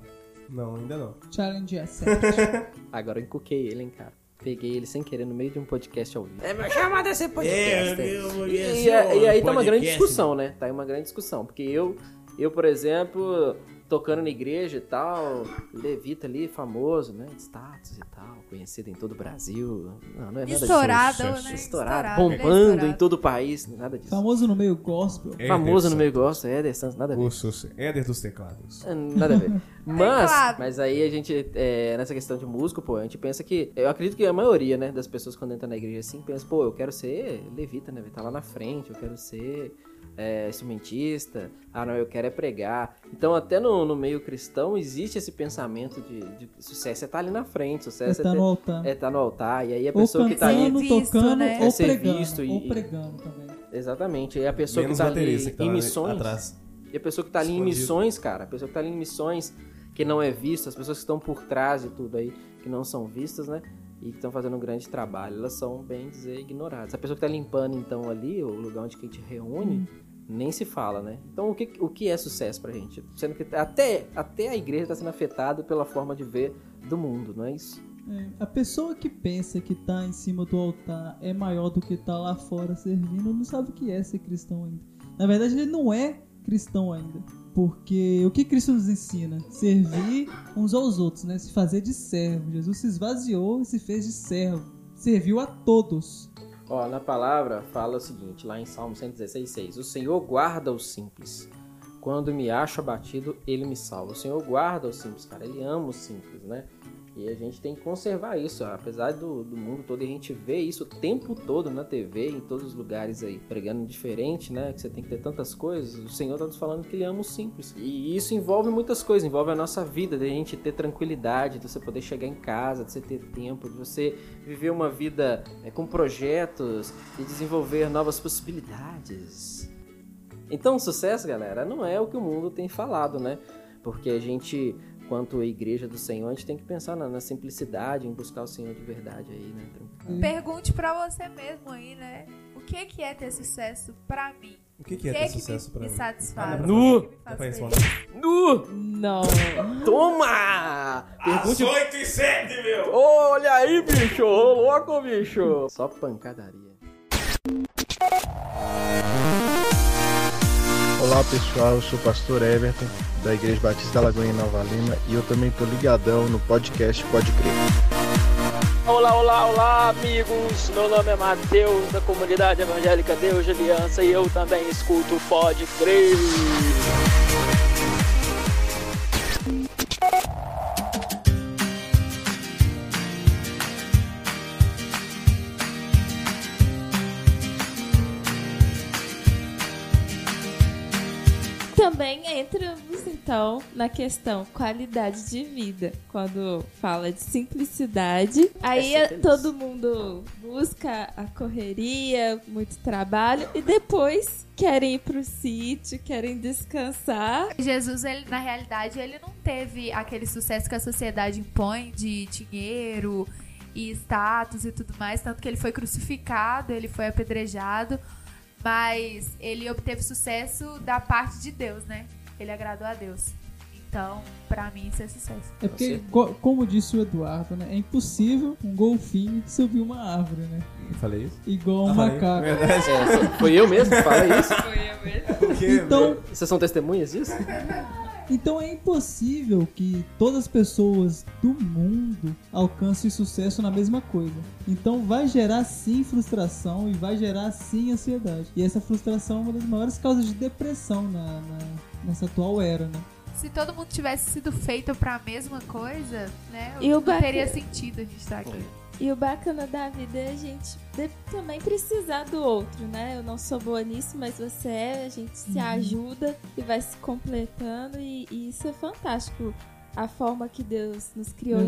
Não, ainda não. Challenge accept. Agora eu encuquei ele, hein, cara. Peguei ele sem querer no meio de um podcast ao vivo. É meu chamado a ser podcast. E aí tá uma grande discussão, né? Tá aí uma grande discussão. Porque eu, por exemplo, tocando na igreja e tal, levita ali, famoso, né? Status e tal, conhecido em todo o Brasil. Não é nada disso. Estourado, né? Estourado, bombando em todo o país, nada disso. Famoso no meio gospel. Famoso no meio gospel, Éder Santos, nada a ver. Éder dos teclados. Nada a ver. Mas aí a gente, nessa questão de músico, pô, a gente pensa que... Eu acredito que a maioria, né, das pessoas quando entra na igreja assim, pensa, pô, eu quero ser levita, né? Tá lá na frente, eu quero ser... instrumentista, não, eu quero é pregar. Então até no meio cristão existe esse pensamento de sucesso é estar ali na frente, sucesso é estar no altar. É estar no altar, e aí a pessoa cantando, que tá ali... tocando, né? Ou ser pregando, visto ou pregando também. Exatamente, e a pessoa menos que tá ali que tá em missões... Atrás. E a pessoa que tá ali escondido. Em missões, cara, a pessoa que tá ali em missões, que não é vista, as pessoas que estão por trás de tudo aí, que não são vistas, né? E que estão fazendo um grande trabalho, elas são, bem dizer, ignoradas. A pessoa que está limpando, então, ali, o lugar onde a gente reúne, nem se fala, né? Então, o que é sucesso pra gente? Sendo que até a igreja está sendo afetada pela forma de ver do mundo, não é isso? A pessoa que pensa que está em cima do altar é maior do que está lá fora servindo, não sabe o que é ser cristão ainda. Na verdade, ele não é cristão ainda. Porque o que Cristo nos ensina? Servir uns aos outros, né? Se fazer de servo. Jesus se esvaziou e se fez de servo. Serviu a todos. Ó, na palavra fala o seguinte, lá em Salmo 116:6. O Senhor guarda os simples. Quando me acho abatido, Ele me salva. O Senhor guarda os simples, cara. Ele ama os simples, né? E a gente tem que conservar isso, ó. Apesar do mundo todo, a gente vê isso o tempo todo na TV, em todos os lugares aí, pregando diferente, né, que você tem que ter tantas coisas, o Senhor tá nos falando que Ele ama o simples. E isso envolve muitas coisas, envolve a nossa vida, de a gente ter tranquilidade, de você poder chegar em casa, de você ter tempo, de você viver uma vida com projetos e desenvolver novas possibilidades. Então, sucesso, galera, não é o que o mundo tem falado, né, porque a gente... Quanto à igreja do Senhor, a gente tem que pensar na simplicidade, em buscar o Senhor de verdade aí, né? Pergunte pra você mesmo aí, né? O que é ter sucesso pra mim? O que é ter sucesso pra mim? O que me satisfaz? Nu! Nu! Não! Toma! Pergunte... Às 8:07, meu! Olha aí, bicho! Ô, louco, bicho! Só pancadaria. Olá pessoal, eu sou o pastor Everton da Igreja Batista Lagoa em Nova Lima e eu também tô ligadão no podcast Pode Crer. Olá amigos, meu nome é Mateus da Comunidade Evangélica Deus de Aliança e eu também escuto Pode Crer. Também entramos, então, na questão qualidade de vida. Quando fala de simplicidade, aí todo mundo busca a correria, muito trabalho, e depois querem ir pro sítio, querem descansar. Jesus, ele, na realidade, ele não teve aquele sucesso que a sociedade impõe de dinheiro e status e tudo mais, tanto que ele foi crucificado, ele foi apedrejado. Mas ele obteve sucesso da parte de Deus, né? Ele agradou a Deus. Então, pra mim, isso é sucesso. É porque, como disse o Eduardo, né? É impossível um golfinho subir uma árvore, né? Eu falei isso? Igual um macaco. Verdade. Foi eu mesmo que falei isso? Foi eu mesmo. Que, então, vocês são testemunhas disso? Então é impossível que todas as pessoas do mundo alcancem sucesso na mesma coisa. Então vai gerar sim frustração e vai gerar sim ansiedade. E essa frustração é uma das maiores causas de depressão nessa atual era, né? Se todo mundo tivesse sido feito pra mesma coisa, né? Não teria sentido a gente estar aqui. E o bacana da vida é a gente também precisar do outro, né? Eu não sou boa nisso, mas você é, a gente se ajuda e vai se completando e isso é fantástico. a forma que Deus nos criou.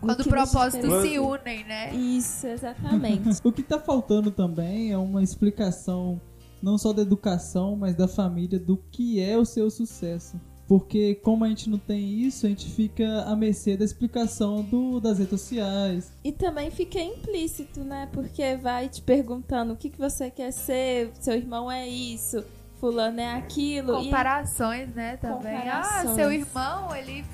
Quando o propósito se unem, né? Isso, exatamente. O que está faltando também é uma explicação, não só da educação, mas da família, do que é o seu sucesso. Porque como a gente não tem isso, a gente fica à mercê da explicação das redes sociais. E também fica implícito, né? Porque vai te perguntando o que você quer ser, seu irmão é isso, fulano é aquilo. Comparações, né? Também. Comparações. Ah, seu irmão, ele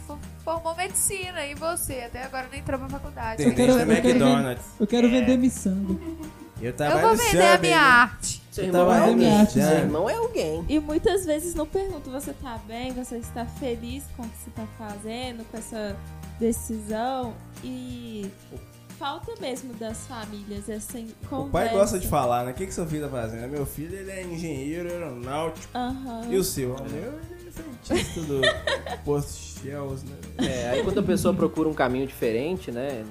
formou medicina e você até agora não entrou pra faculdade. Eu quero vender miçanga. Eu vou vender a minha arte. Seu irmão é alguém. Seu irmão é alguém. E muitas vezes não pergunto, você tá bem, você está feliz com o que você tá fazendo, com essa decisão. E falta mesmo das famílias essa conversa. O pai gosta de falar, né? O que seu filho tá fazendo? Meu filho, ele é engenheiro aeronáutico. E o seu? Meu, ele é frentista do Posto Shells, né? Aí quando a pessoa procura um caminho diferente, né?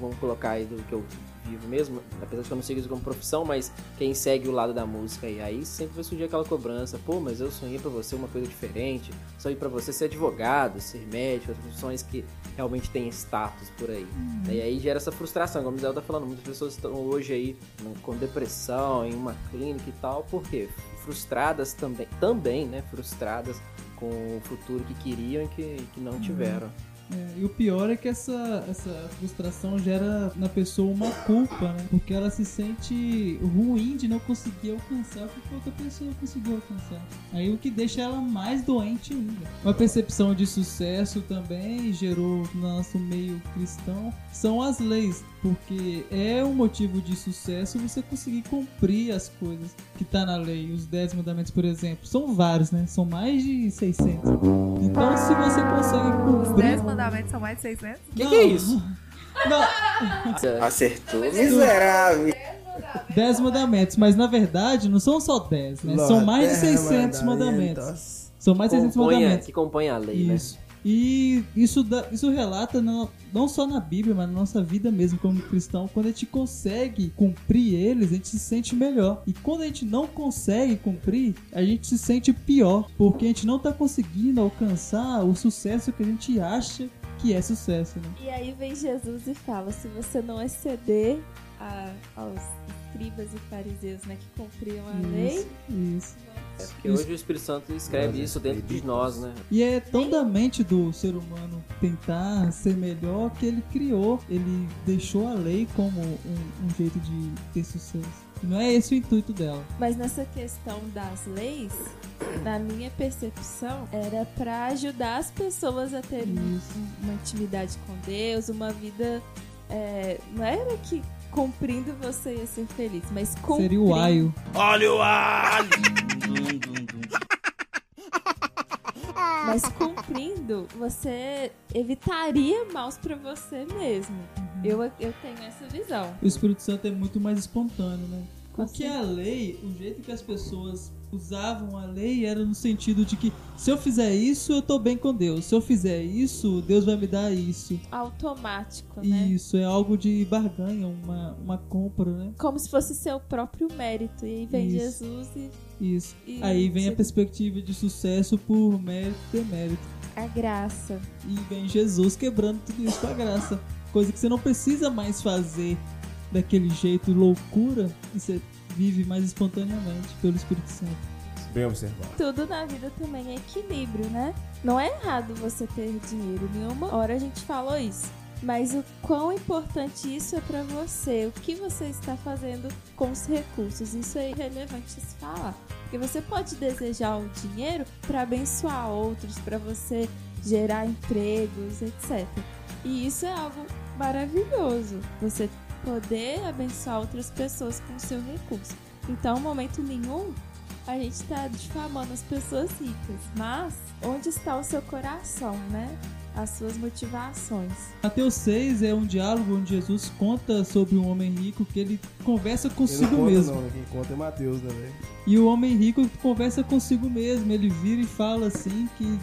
Vamos colocar aí do que eu vivo mesmo, apesar de que eu não sigo isso como profissão, mas quem segue o lado da música e aí sempre vai surgir aquela cobrança, pô, mas eu sonhei pra você uma coisa diferente, sonhei pra você ser advogado, ser médico, as profissões que realmente têm status por aí. E aí gera essa frustração, como o Zé tá falando, muitas pessoas estão hoje aí com depressão, em uma clínica e tal, por quê? Frustradas também, né, frustradas com o futuro que queriam e que não tiveram. E o pior é que essa frustração gera na pessoa uma culpa, né? Porque ela se sente ruim de não conseguir alcançar o que outra pessoa conseguiu alcançar. Aí o que deixa ela mais doente ainda. Uma percepção de sucesso também gerou no nosso meio cristão são as leis, porque é um motivo de sucesso você conseguir cumprir as coisas que tá na lei. Os 10 mandamentos, por exemplo, são vários, né? São mais de 600. Então, se você consegue cumprir... Os mandamentos são mais de 600? Que é isso? Não. Acertou. Miserável. 10 mandamentos, mas na verdade não são só 10, né? São mais de 600 mandamentos. São mais de 600 mandamentos. Que compõem a lei, isso, né? E isso relata não só na Bíblia, mas na nossa vida mesmo como cristão. Quando a gente consegue cumprir eles, a gente se sente melhor. E quando a gente não consegue cumprir, a gente se sente pior, porque a gente não está conseguindo alcançar o sucesso que a gente acha que é sucesso, né? E aí vem Jesus e fala, se você não exceder aos escribas e fariseus, né, que cumpriam a lei... Isso. É porque hoje o Espírito Santo escreve isso dentro de nós, né? E é tão da mente do ser humano tentar ser melhor que ele criou. Ele deixou a lei como um jeito de ter sucesso. Não é esse o intuito dela. Mas nessa questão das leis, na minha percepção, era pra ajudar as pessoas a terem uma intimidade com Deus, uma vida... não era que cumprindo você ia ser feliz, mas cumprindo... Seria o alho. Olha o alho! Mas cumprindo, você evitaria maus pra você mesmo. Eu tenho essa visão. O Espírito Santo é muito mais espontâneo, né? Porque a lei, o jeito que as pessoas usavam a lei era no sentido de que se eu fizer isso, eu tô bem com Deus. Se eu fizer isso, Deus vai me dar isso. Automático, né? Isso, é algo de barganha, uma compra, né? Como se fosse seu próprio mérito. E aí vem Jesus e... Isso. E aí vem a perspectiva de sucesso por mérito e demérito. A graça. E vem Jesus quebrando tudo isso com a graça. Coisa que você não precisa mais fazer daquele jeito loucura e você vive mais espontaneamente pelo Espírito Santo. Bem observado. Tudo na vida também é equilíbrio, né? Não é errado você ter dinheiro. Nenhuma hora a gente falou isso. Mas o quão importante isso é pra você. O que você está fazendo com os recursos. Isso é irrelevante se falar. Porque você pode desejar o dinheiro pra abençoar outros, pra você gerar empregos, etc. E isso é algo maravilhoso. Você poder abençoar outras pessoas com o seu recurso. Então, em momento nenhum, a gente está difamando as pessoas ricas. Mas, onde está o seu coração, né? As suas motivações. Mateus 6 é um diálogo onde Jesus conta sobre um homem rico que ele conversa consigo mesmo. Quem conta é Mateus também. E o homem rico conversa consigo mesmo. Ele vira e fala assim que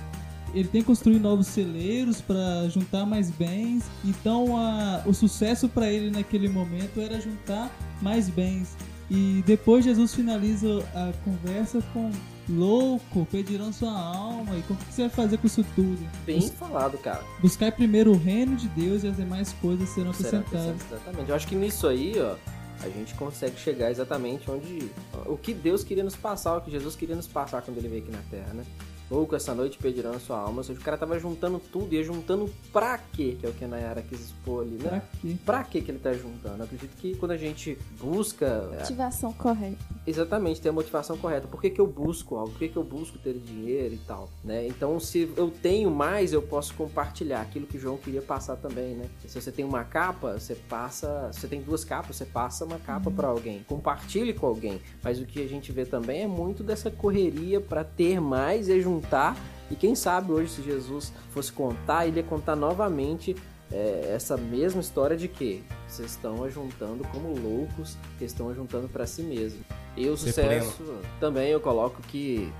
ele tem que construir novos celeiros para juntar mais bens. Então o sucesso para ele naquele momento era juntar mais bens. E depois Jesus finaliza a conversa com: louco, pedirão sua alma. E como que você vai fazer com isso tudo? Bem falado, cara. Buscar primeiro o reino de Deus e as demais coisas serão acrescentadas. Exatamente. Eu acho que nisso aí, ó, a gente consegue chegar exatamente onde... o que Deus queria nos passar, o que Jesus queria nos passar quando ele veio aqui na Terra, né? Louco, essa noite pedirão a sua alma. Ou seja, o cara tava juntando tudo, ia juntando pra quê? Que é o que a Nayara quis expor ali, né? Pra quê? Pra quê que ele tá juntando? Eu acredito que quando a gente busca... motivação correta. Exatamente, ter a motivação correta. Por que que eu busco algo? Por que que eu busco ter dinheiro e tal, né? Então, se eu tenho mais, eu posso compartilhar aquilo que o João queria passar também, né? Se você tem uma capa, você passa... se você tem duas capas, você passa uma capa pra alguém. Compartilhe com alguém. Mas o que a gente vê também é muito dessa correria pra ter mais e juntar. E quem sabe hoje, se Jesus fosse contar, ele ia contar novamente essa mesma história de que vocês estão ajuntando como loucos, que estão ajuntando para si mesmo. E o sucesso também eu coloco que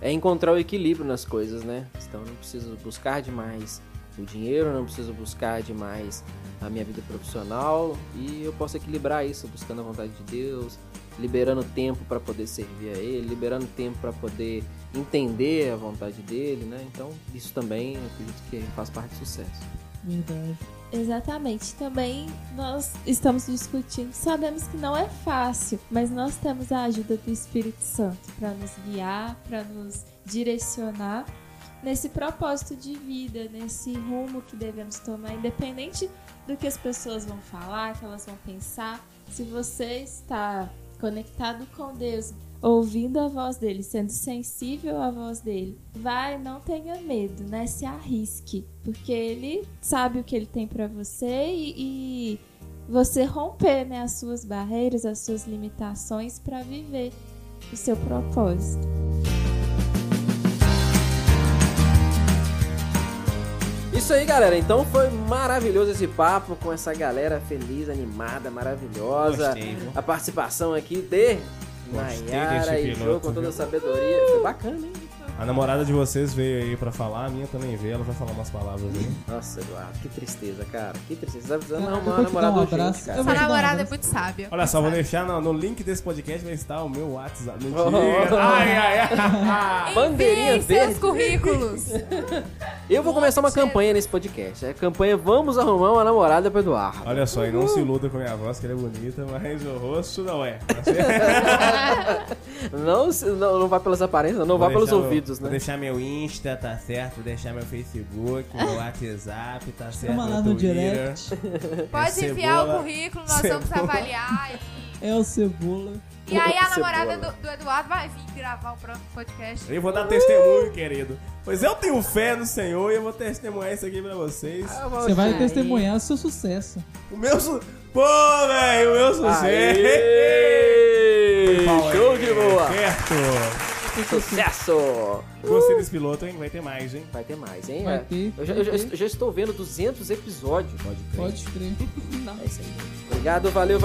é encontrar o equilíbrio nas coisas, né? Então eu não preciso buscar demais o dinheiro, eu não preciso buscar demais a minha vida profissional, e eu posso equilibrar isso buscando a vontade de Deus, liberando tempo para poder servir a ele, liberando tempo para poder entender a vontade dele, né? Então, isso também, eu acredito que faz parte do sucesso. Verdade. Exatamente. Também nós estamos discutindo, sabemos que não é fácil, mas nós temos a ajuda do Espírito Santo para nos guiar, para nos direcionar nesse propósito de vida, nesse rumo que devemos tomar, independente do que as pessoas vão falar, que elas vão pensar. Se você está conectado com Deus, ouvindo a voz dele, sendo sensível à voz dele, não tenha medo, né? Se arrisque, porque ele sabe o que ele tem pra você e você romper, né, as suas barreiras, as suas limitações pra viver o seu propósito. Isso aí, galera. Então foi maravilhoso esse papo com essa galera feliz, animada, maravilhosa. Gostei, viu? A participação aqui de Nayara e João com toda a sabedoria. Foi bacana, hein? A namorada de vocês veio aí pra falar, a minha também veio, ela vai falar umas palavras aí. Nossa, Eduardo, que tristeza, cara. Que tristeza. Você tá precisando arrumar uma namorada urgente, cara. Essa namorada é muito sábia. Olha só, vou deixar no link desse podcast, vai estar o meu WhatsApp. Mentira. Ai. Bandeirinha verde. Seus currículos. Eu vou começar uma campanha nesse podcast. É a campanha Vamos Arrumar uma Namorada pro Eduardo. Olha só, e não se iluda com a minha voz, que ela é bonita, mas o rosto não é. Não vai pelas aparências, não vai pelos ouvidos. Né? Vou deixar meu Insta, tá certo? Vou deixar meu Facebook, meu WhatsApp, tá certo? Lá no direct. Pode enviar o currículo, nós vamos avaliar. É o Cebola. E aí a namorada do Eduardo vai vir gravar o próximo podcast. Eu vou dar testemunho, querido. Pois eu tenho fé no Senhor e eu vou testemunhar isso aqui pra vocês. Você vai testemunhar o seu sucesso. O meu sucesso. Pô, velho, o meu sucesso. Show de boa. Certo. Sucesso! Gostei desse piloto, hein? Vai ter mais, hein? Vai ter mais, hein? Vai ter. Eu já estou vendo 200 episódios. Pode crer. É isso aí. Obrigado, valeu.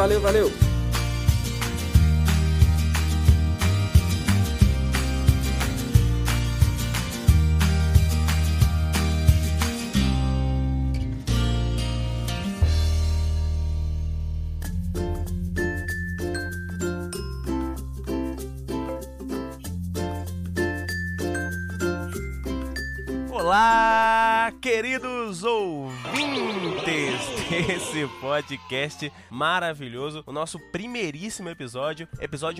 Olá, queridos ouvintes desse podcast maravilhoso, o nosso primeiríssimo episódio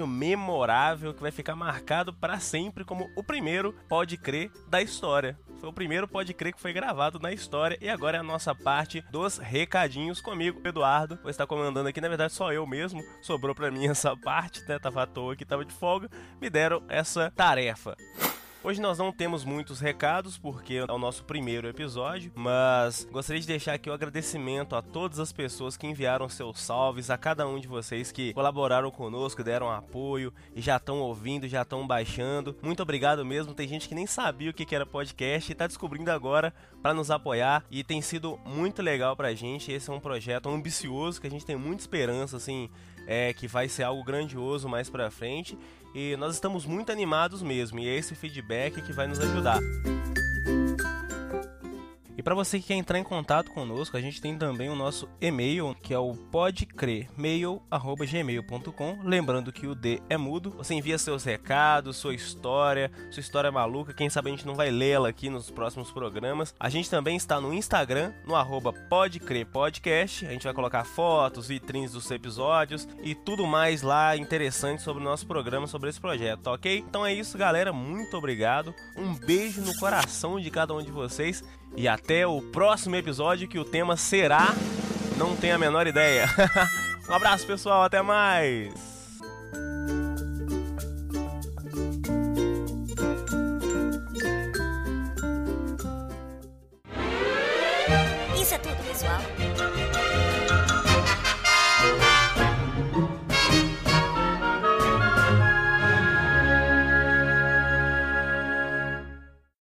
memorável que vai ficar marcado para sempre como o primeiro Pode Crer da história. Foi o primeiro Pode Crer que foi gravado na história. E agora é a nossa parte dos recadinhos comigo, Eduardo. Vou estar comandando aqui, na verdade só eu mesmo. Sobrou para mim essa parte, né? Tava à toa que tava de folga. Me deram essa tarefa. Hoje nós não temos muitos recados, porque é o nosso primeiro episódio, mas gostaria de deixar aqui o agradecimento a todas as pessoas que enviaram seus salves, a cada um de vocês que colaboraram conosco, deram apoio e já estão ouvindo, já estão baixando. Muito obrigado mesmo, tem gente que nem sabia o que era podcast e está descobrindo agora para nos apoiar, e tem sido muito legal pra gente. Esse é um projeto ambicioso que a gente tem muita esperança, assim, que vai ser algo grandioso mais pra frente. E nós estamos muito animados mesmo, e é esse feedback que vai nos ajudar. E para você que quer entrar em contato conosco, a gente tem também o nosso e-mail, que é o podecremail@gmail.com. Lembrando que o D é mudo. Você envia seus recados, sua história maluca. Quem sabe a gente não vai lê-la aqui nos próximos programas. A gente também está no Instagram, no @podecrepodcast. A gente vai colocar fotos, vitrines dos episódios e tudo mais lá interessante sobre o nosso programa, sobre esse projeto, tá ok? Então é isso, galera. Muito obrigado. Um beijo no coração de cada um de vocês. E até o próximo episódio, que o tema será... Não tenho a menor ideia. Um abraço, pessoal. Até mais. Isso é tudo, pessoal.